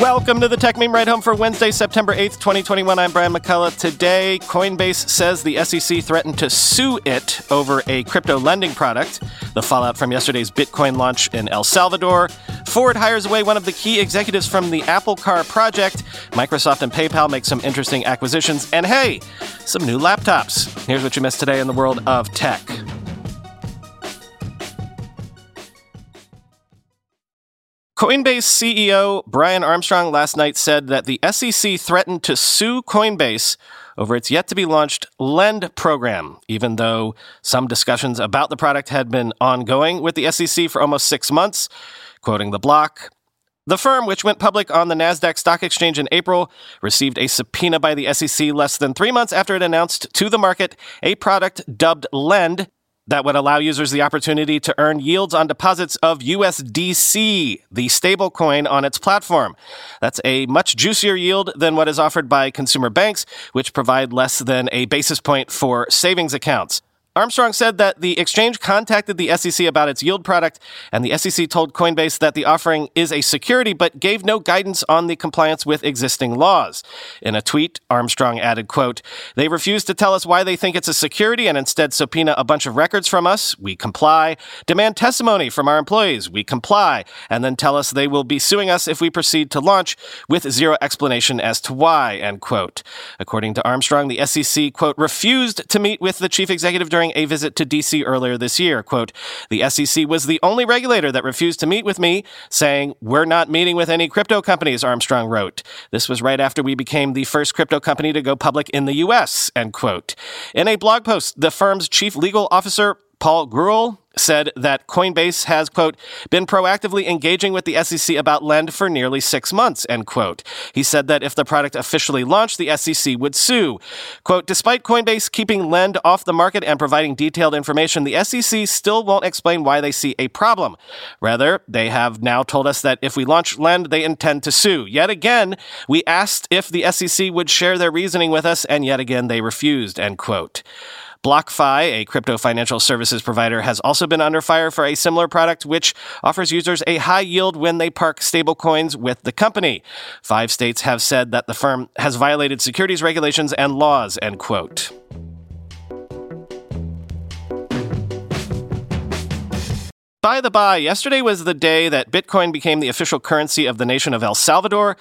Welcome to the Tech Meme Ride Home for Wednesday, September 8th, 2021. I'm Brian McCullough. Today, Coinbase says the SEC threatened to sue it over a crypto lending product, the fallout from yesterday's Bitcoin launch in El Salvador. Ford hires away one of the key executives from the Apple car project. Microsoft and PayPal make some interesting acquisitions. And hey, some new laptops. Here's what you missed today in the world of tech. Coinbase CEO Brian Armstrong last night said that the SEC threatened to sue Coinbase over its yet-to-be-launched Lend program, even though some discussions about the product had been ongoing with the SEC for almost 6 months. Quoting The Block, the firm, which went public on the Nasdaq Stock Exchange in April, received a subpoena by the SEC less than 3 months after it announced to the market a product dubbed Lend that would allow users the opportunity to earn yields on deposits of USDC, the stablecoin on its platform. That's a much juicier yield than what is offered by consumer banks, which provide less than a basis point for savings accounts. Armstrong said that the exchange contacted the SEC about its yield product, and the SEC told Coinbase that the offering is a security but gave no guidance on the compliance with existing laws. In a tweet, Armstrong added, quote, "They refuse to tell us why they think it's a security and instead subpoena a bunch of records from us. We comply. Demand testimony from our employees. We comply. And then tell us they will be suing us if we proceed to launch with zero explanation as to why," end quote. According to Armstrong, the SEC, quote, refused to meet with the chief executive during a visit to D.C. earlier this year. Quote, "The SEC was the only regulator that refused to meet with me, saying, 'We're not meeting with any crypto companies,'" Armstrong wrote. "This was right after we became the first crypto company to go public in the U.S., end quote. In a blog post, the firm's chief legal officer, Paul Gruhl, said that Coinbase has, quote, "been proactively engaging with the SEC about Lend for nearly 6 months," end quote. He said that if the product officially launched, the SEC would sue. Quote, "Despite Coinbase keeping Lend off the market and providing detailed information, the SEC still won't explain why they see a problem. Rather, they have now told us that if we launch Lend, they intend to sue. Yet again, we asked if the SEC would share their reasoning with us, and yet again they refused," end quote. BlockFi, a crypto financial services provider, has also been under fire for a similar product, which offers users a high yield when they park stablecoins with the company. 5 states have said that the firm has violated securities regulations and laws, end quote. By the by, yesterday was the day that Bitcoin became the official currency of the nation of El Salvador.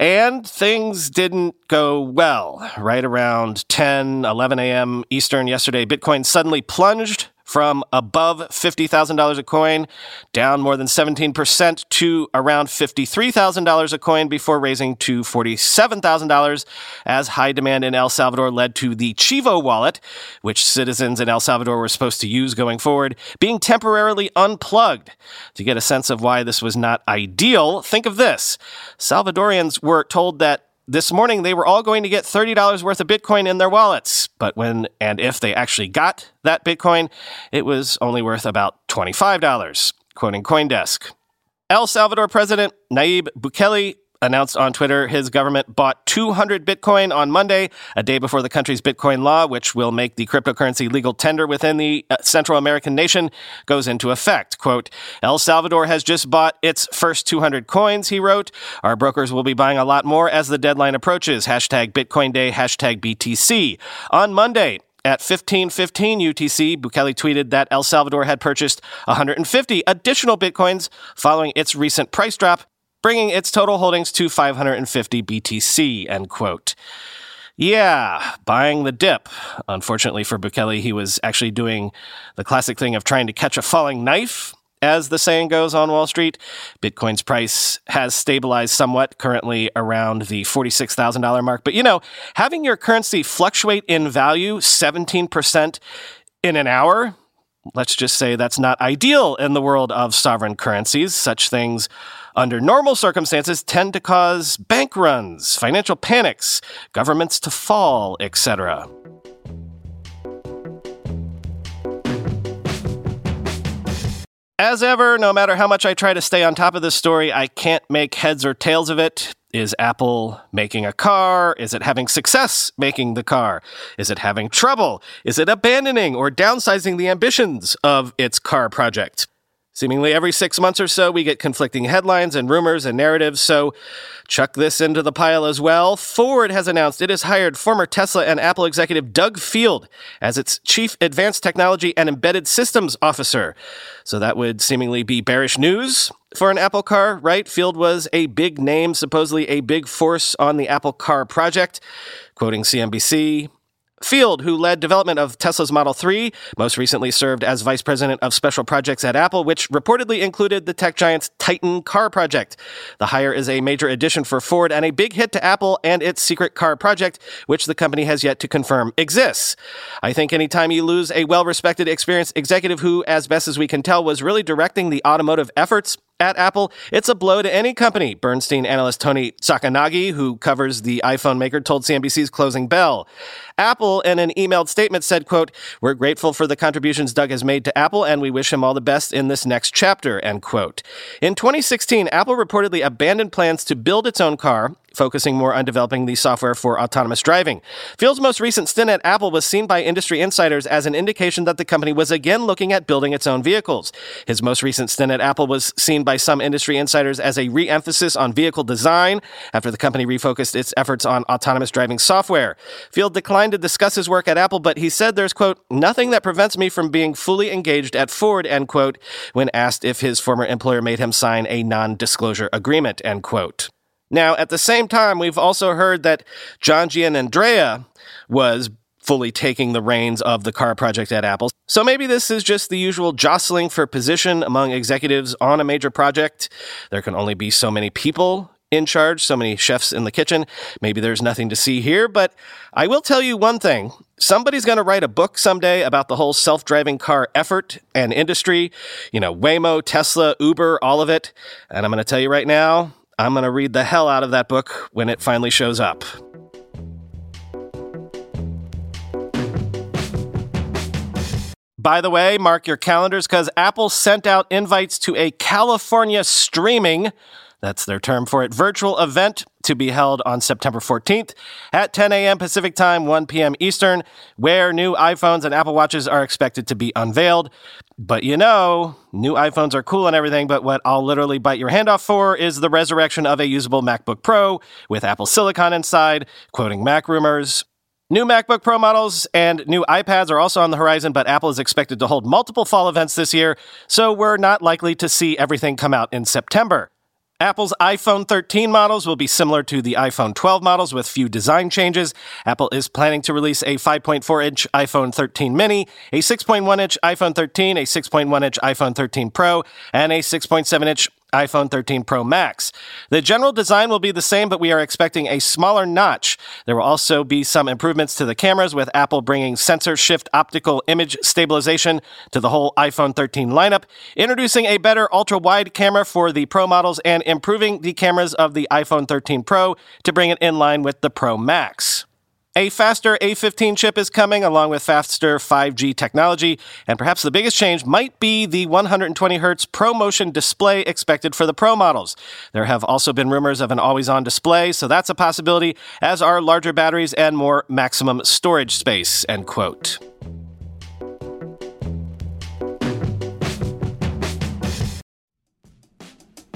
And things didn't go well. Right around 11 a.m. Eastern yesterday, Bitcoin suddenly plunged from above $50,000 a coin, down more than 17% to around $53,000 a coin before raising to $47,000 as high demand in El Salvador led to the Chivo wallet, which citizens in El Salvador were supposed to use going forward, being temporarily unplugged. To get a sense of why this was not ideal, think of this. Salvadorians were told that this morning, they were all going to get $30 worth of Bitcoin in their wallets. But when and if they actually got that Bitcoin, it was only worth about $25, quoting CoinDesk. El Salvador President Nayib Bukele announced on Twitter his government bought 200 Bitcoin on Monday, a day before the country's Bitcoin law, which will make the cryptocurrency legal tender within the Central American nation, goes into effect. Quote, "El Salvador has just bought its first 200 coins," he wrote. "Our brokers will be buying a lot more as the deadline approaches. Hashtag Bitcoin Day, hashtag BTC. On Monday, at 15:15 UTC, Bukele tweeted that El Salvador had purchased 150 additional Bitcoins following its recent price drop, bringing its total holdings to 550 BTC, end quote. Yeah, buying the dip. Unfortunately for Bukele, he was actually doing the classic thing of trying to catch a falling knife, as the saying goes on Wall Street. Bitcoin's price has stabilized somewhat, currently around the $46,000 mark. But, you know, having your currency fluctuate in value 17% in an hour, let's just say that's not ideal in the world of sovereign currencies. Such things, under normal circumstances, tend to cause bank runs, financial panics, governments to fall, etc. As ever, no matter how much I try to stay on top of this story, I can't make heads or tails of it. Is Apple making a car? Is it having success making the car? Is it having trouble? Is it abandoning or downsizing the ambitions of its car project? Seemingly every 6 months or so, we get conflicting headlines and rumors and narratives, so chuck this into the pile as well. Ford has announced it has hired former Tesla and Apple executive Doug Field as its Chief Advanced Technology and Embedded Systems Officer. So that would seemingly be bearish news for an Apple car, right? Field was a big name, supposedly a big force on the Apple car project. Quoting CNBC... Field, who led development of Tesla's Model 3, most recently served as vice president of special projects at Apple, which reportedly included the tech giant's Titan car project. The hire is a major addition for Ford and a big hit to Apple and its secret car project, which the company has yet to confirm exists. I think anytime you lose a well-respected, experienced executive who, as best as we can tell, was really directing the automotive efforts at Apple, it's a blow to any company, Bernstein analyst Tony Sakanagi, who covers the iPhone maker, told CNBC's Closing Bell. Apple, in an emailed statement, said, quote, "We're grateful for the contributions Doug has made to Apple, and we wish him all the best in this next chapter," end quote. In 2016, Apple reportedly abandoned plans to build its own car, focusing more on developing the software for autonomous driving. Field's most recent stint at Apple was seen by industry insiders as an indication that the company was again looking at building its own vehicles. His most recent stint at Apple was seen by some industry insiders as a re-emphasis on vehicle design after the company refocused its efforts on autonomous driving software. Field declined to discuss his work at Apple, but he said there's, quote, "nothing that prevents me from being fully engaged at Ford," end quote, when asked if his former employer made him sign a non-disclosure agreement, end quote. Now, at the same time, we've also heard that John Gianandrea was fully taking the reins of the car project at Apple. So maybe this is just the usual jostling for position among executives on a major project. There can only be so many people in charge, so many chefs in the kitchen. Maybe there's nothing to see here, but I will tell you one thing. Somebody's going to write a book someday about the whole self-driving car effort and industry. You know, Waymo, Tesla, Uber, all of it. And I'm going to tell you right now, I'm going to read the hell out of that book when it finally shows up. By the way, mark your calendars because Apple sent out invites to a California streaming, that's their term for it, virtual event to be held on September 14th at 10 a.m. Pacific Time, 1 p.m. Eastern, where new iPhones and Apple Watches are expected to be unveiled. But you know, new iPhones are cool and everything, but what I'll literally bite your hand off for is the resurrection of a usable MacBook Pro with Apple Silicon inside, quoting Mac Rumors. New MacBook Pro models and new iPads are also on the horizon, but Apple is expected to hold multiple fall events this year, so we're not likely to see everything come out in September. Apple's iPhone 13 models will be similar to the iPhone 12 models with few design changes. Apple is planning to release a 5.4-inch iPhone 13 mini, a 6.1-inch iPhone 13, a 6.1-inch iPhone 13 Pro, and a 6.7-inch iPhone 13 Pro Max. The general design will be the same, but we are expecting a smaller notch. There will also be some improvements to the cameras, with Apple bringing sensor shift optical image stabilization to the whole iPhone 13 lineup, introducing a better ultra-wide camera for the Pro models, and improving the cameras of the iPhone 13 Pro to bring it in line with the Pro Max. A faster A15 chip is coming, along with faster 5G technology, and perhaps the biggest change might be the 120Hz ProMotion display expected for the Pro models. There have also been rumors of an always-on display, so that's a possibility, as are larger batteries and more maximum storage space, end quote.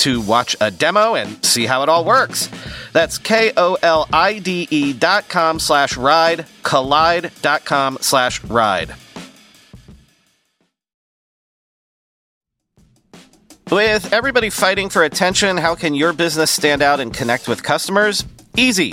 to watch a demo and see how it all works. That's KOLIDE.com/ride, Collide.com/ride. With everybody fighting for attention, how can your business stand out and connect with customers? Easy.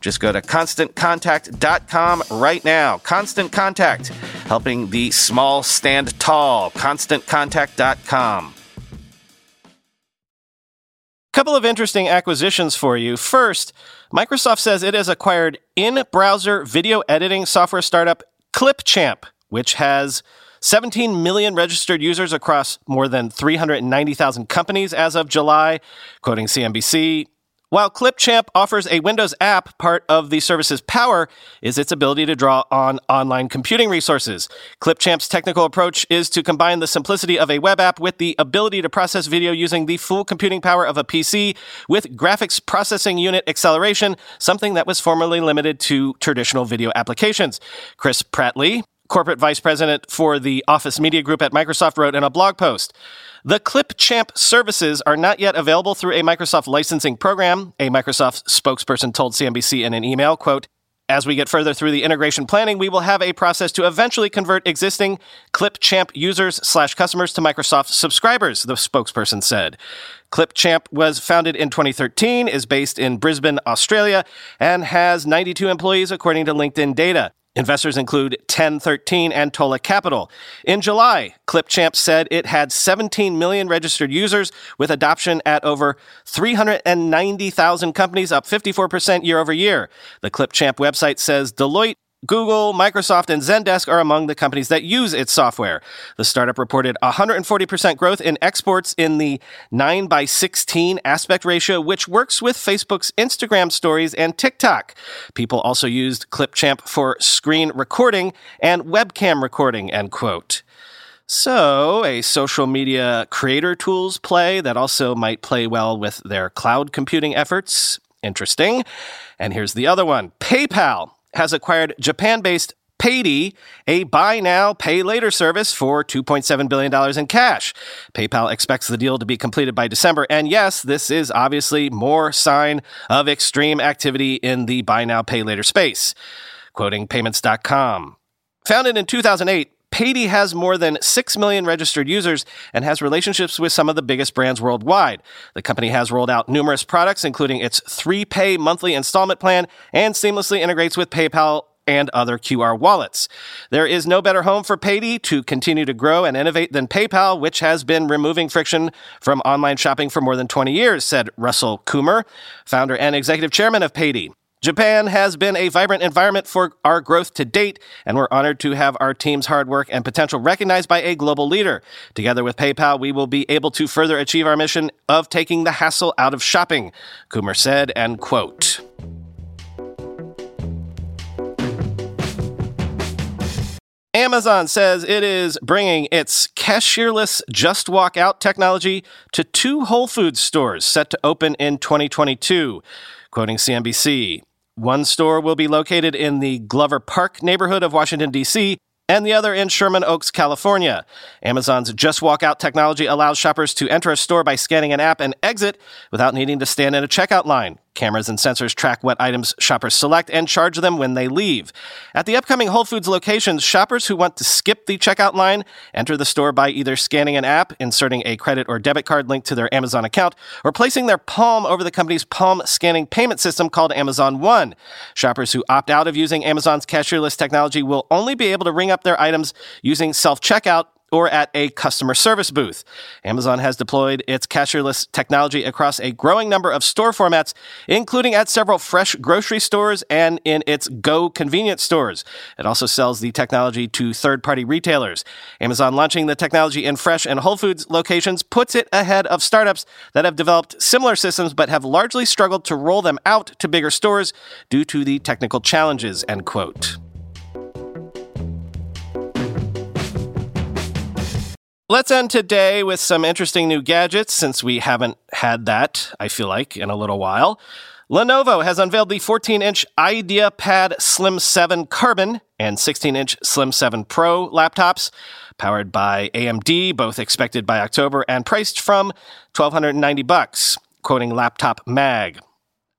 Just go to ConstantContact.com right now. Constant Contact, helping the small stand tall. ConstantContact.com. Couple of interesting acquisitions for you. First, Microsoft says it has acquired in-browser video editing software startup ClipChamp, which has 17 million registered users across more than 390,000 companies as of July, quoting CNBC. While ClipChamp offers a Windows app, part of the service's power is its ability to draw on online computing resources. ClipChamp's technical approach is to combine the simplicity of a web app with the ability to process video using the full computing power of a PC with graphics processing unit acceleration, something that was formerly limited to traditional video applications. Chris Prattley, corporate vice president for the Office Media Group at Microsoft, wrote in a blog post, "The ClipChamp services are not yet available through a Microsoft licensing program," a Microsoft spokesperson told CNBC in an email, quote, "As we get further through the integration planning, we will have a process to eventually convert existing ClipChamp users/customers to Microsoft subscribers," the spokesperson said. ClipChamp was founded in 2013, is based in Brisbane, Australia, and has 92 employees, according to LinkedIn data. Investors include 1013 and Tola Capital. In July, ClipChamp said it had 17 million registered users with adoption at over 390,000 companies, up 54% year over year. The ClipChamp website says Deloitte, Google, Microsoft, and Zendesk are among the companies that use its software. The startup reported 140% growth in exports in the 9:16 aspect ratio, which works with Facebook's Instagram stories and TikTok. People also used ClipChamp for screen recording and webcam recording, end quote. So, a social media creator tools play that also might play well with their cloud computing efforts. Interesting. And here's the other one. PayPal has acquired Japan-based Paidy, a buy now, pay later service, for $2.7 billion in cash. PayPal expects the deal to be completed by December. And yes, this is obviously more sign of extreme activity in the buy now, pay later space. Quoting payments.com. Founded in 2008, Paidy has more than 6 million registered users and has relationships with some of the biggest brands worldwide. The company has rolled out numerous products, including its 3-pay monthly installment plan, and seamlessly integrates with PayPal and other QR wallets. There is no better home for Paidy to continue to grow and innovate than PayPal, which has been removing friction from online shopping for more than 20 years, said Russell Coomer, founder and executive chairman of Paidy. Japan has been a vibrant environment for our growth to date, and we're honored to have our team's hard work and potential recognized by a global leader. Together with PayPal, we will be able to further achieve our mission of taking the hassle out of shopping, Coomer said, end quote. Amazon says it is bringing its cashierless Just Walk Out technology to 2 Whole Foods stores set to open in 2022, quoting CNBC. One store will be located in the Glover Park neighborhood of Washington, D.C., and the other in Sherman Oaks, California. Amazon's Just Walk Out technology allows shoppers to enter a store by scanning an app and exit without needing to stand in a checkout line, Cameras and sensors track what items shoppers select and charge them when they leave. At the upcoming Whole Foods locations, shoppers who want to skip the checkout line enter the store by either scanning an app, inserting a credit or debit card linked to their Amazon account, or placing their palm over the company's palm scanning payment system called Amazon One. Shoppers who opt out of using Amazon's cashierless technology will only be able to ring up their items using self-checkout or at a customer service booth. Amazon has deployed its cashierless technology across a growing number of store formats, including at several fresh grocery stores and in its Go convenience stores. It also sells the technology to third-party retailers. Amazon launching the technology in Fresh and Whole Foods locations puts it ahead of startups that have developed similar systems but have largely struggled to roll them out to bigger stores due to the technical challenges, end quote. Let's end today with some interesting new gadgets, since we haven't had that, I feel like, in a little while. Lenovo has unveiled the 14-inch IdeaPad Slim 7 Carbon and 16-inch Slim 7 Pro laptops, powered by AMD, both expected by October, and priced from $1,290, quoting Laptop Mag.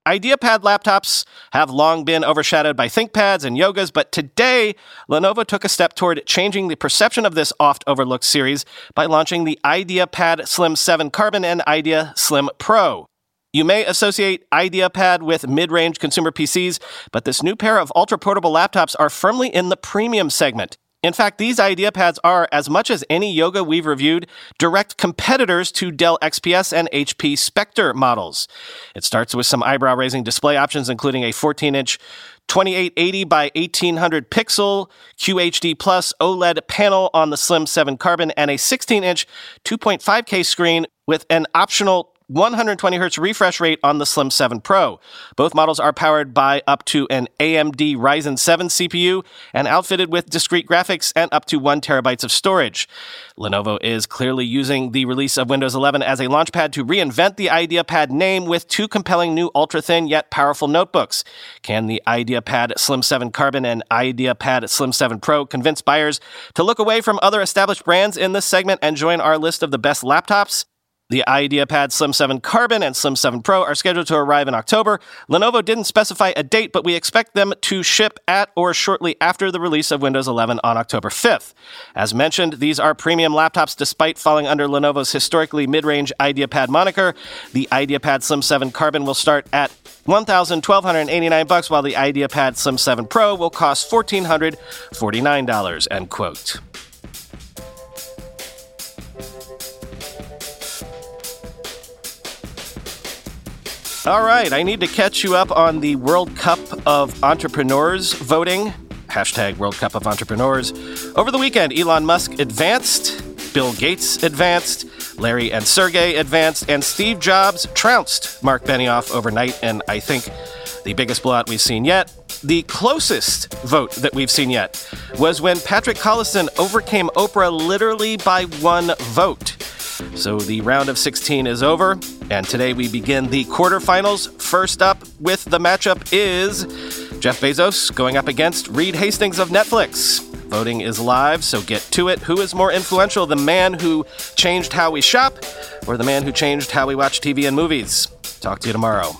IdeaPad laptops have long been overshadowed by ThinkPads and Yogas, but today, Lenovo took a step toward changing the perception of this oft-overlooked series by launching the IdeaPad Slim 7 Carbon and Idea Slim Pro. You may associate IdeaPad with mid-range consumer PCs, but this new pair of ultra-portable laptops are firmly in the premium segment. In fact, these IdeaPads are, as much as any Yoga we've reviewed, direct competitors to Dell XPS and HP Spectre models. It starts with some eyebrow-raising display options, including a 14-inch 2880 by 1800 pixel QHD Plus OLED panel on the Slim 7 Carbon and a 16-inch 2.5K screen with an optional 120Hz refresh rate on the Slim 7 Pro. Both models are powered by up to an AMD Ryzen 7 CPU and outfitted with discrete graphics and up to 1TB of storage. Lenovo is clearly using the release of Windows 11 as a launchpad to reinvent the IdeaPad name with two compelling new ultra-thin yet powerful notebooks. Can the IdeaPad Slim 7 Carbon and IdeaPad Slim 7 Pro convince buyers to look away from other established brands in this segment and join our list of the best laptops? The IdeaPad Slim 7 Carbon and Slim 7 Pro are scheduled to arrive in October. Lenovo didn't specify a date, but we expect them to ship at or shortly after the release of Windows 11 on October 5th. As mentioned, these are premium laptops despite falling under Lenovo's historically mid-range IdeaPad moniker. The IdeaPad Slim 7 Carbon will start at $1,289, while the IdeaPad Slim 7 Pro will cost $1,449, end quote. All right, I need to catch you up on the World Cup of Entrepreneurs voting. Hashtag World Cup of Entrepreneurs. Over the weekend, Elon Musk advanced, Bill Gates advanced, Larry and Sergey advanced, and Steve Jobs trounced Mark Benioff overnight. And I think the biggest blowout we've seen yet, the closest vote that we've seen yet, was when Patrick Collison overcame Oprah literally by one vote. So the round of 16 is over, and today we begin the quarterfinals. First up with the matchup is Jeff Bezos going up against Reed Hastings of Netflix. Voting is live, so get to it. Who is more influential, the man who changed how we shop or the man who changed how we watch TV and movies? Talk to you tomorrow.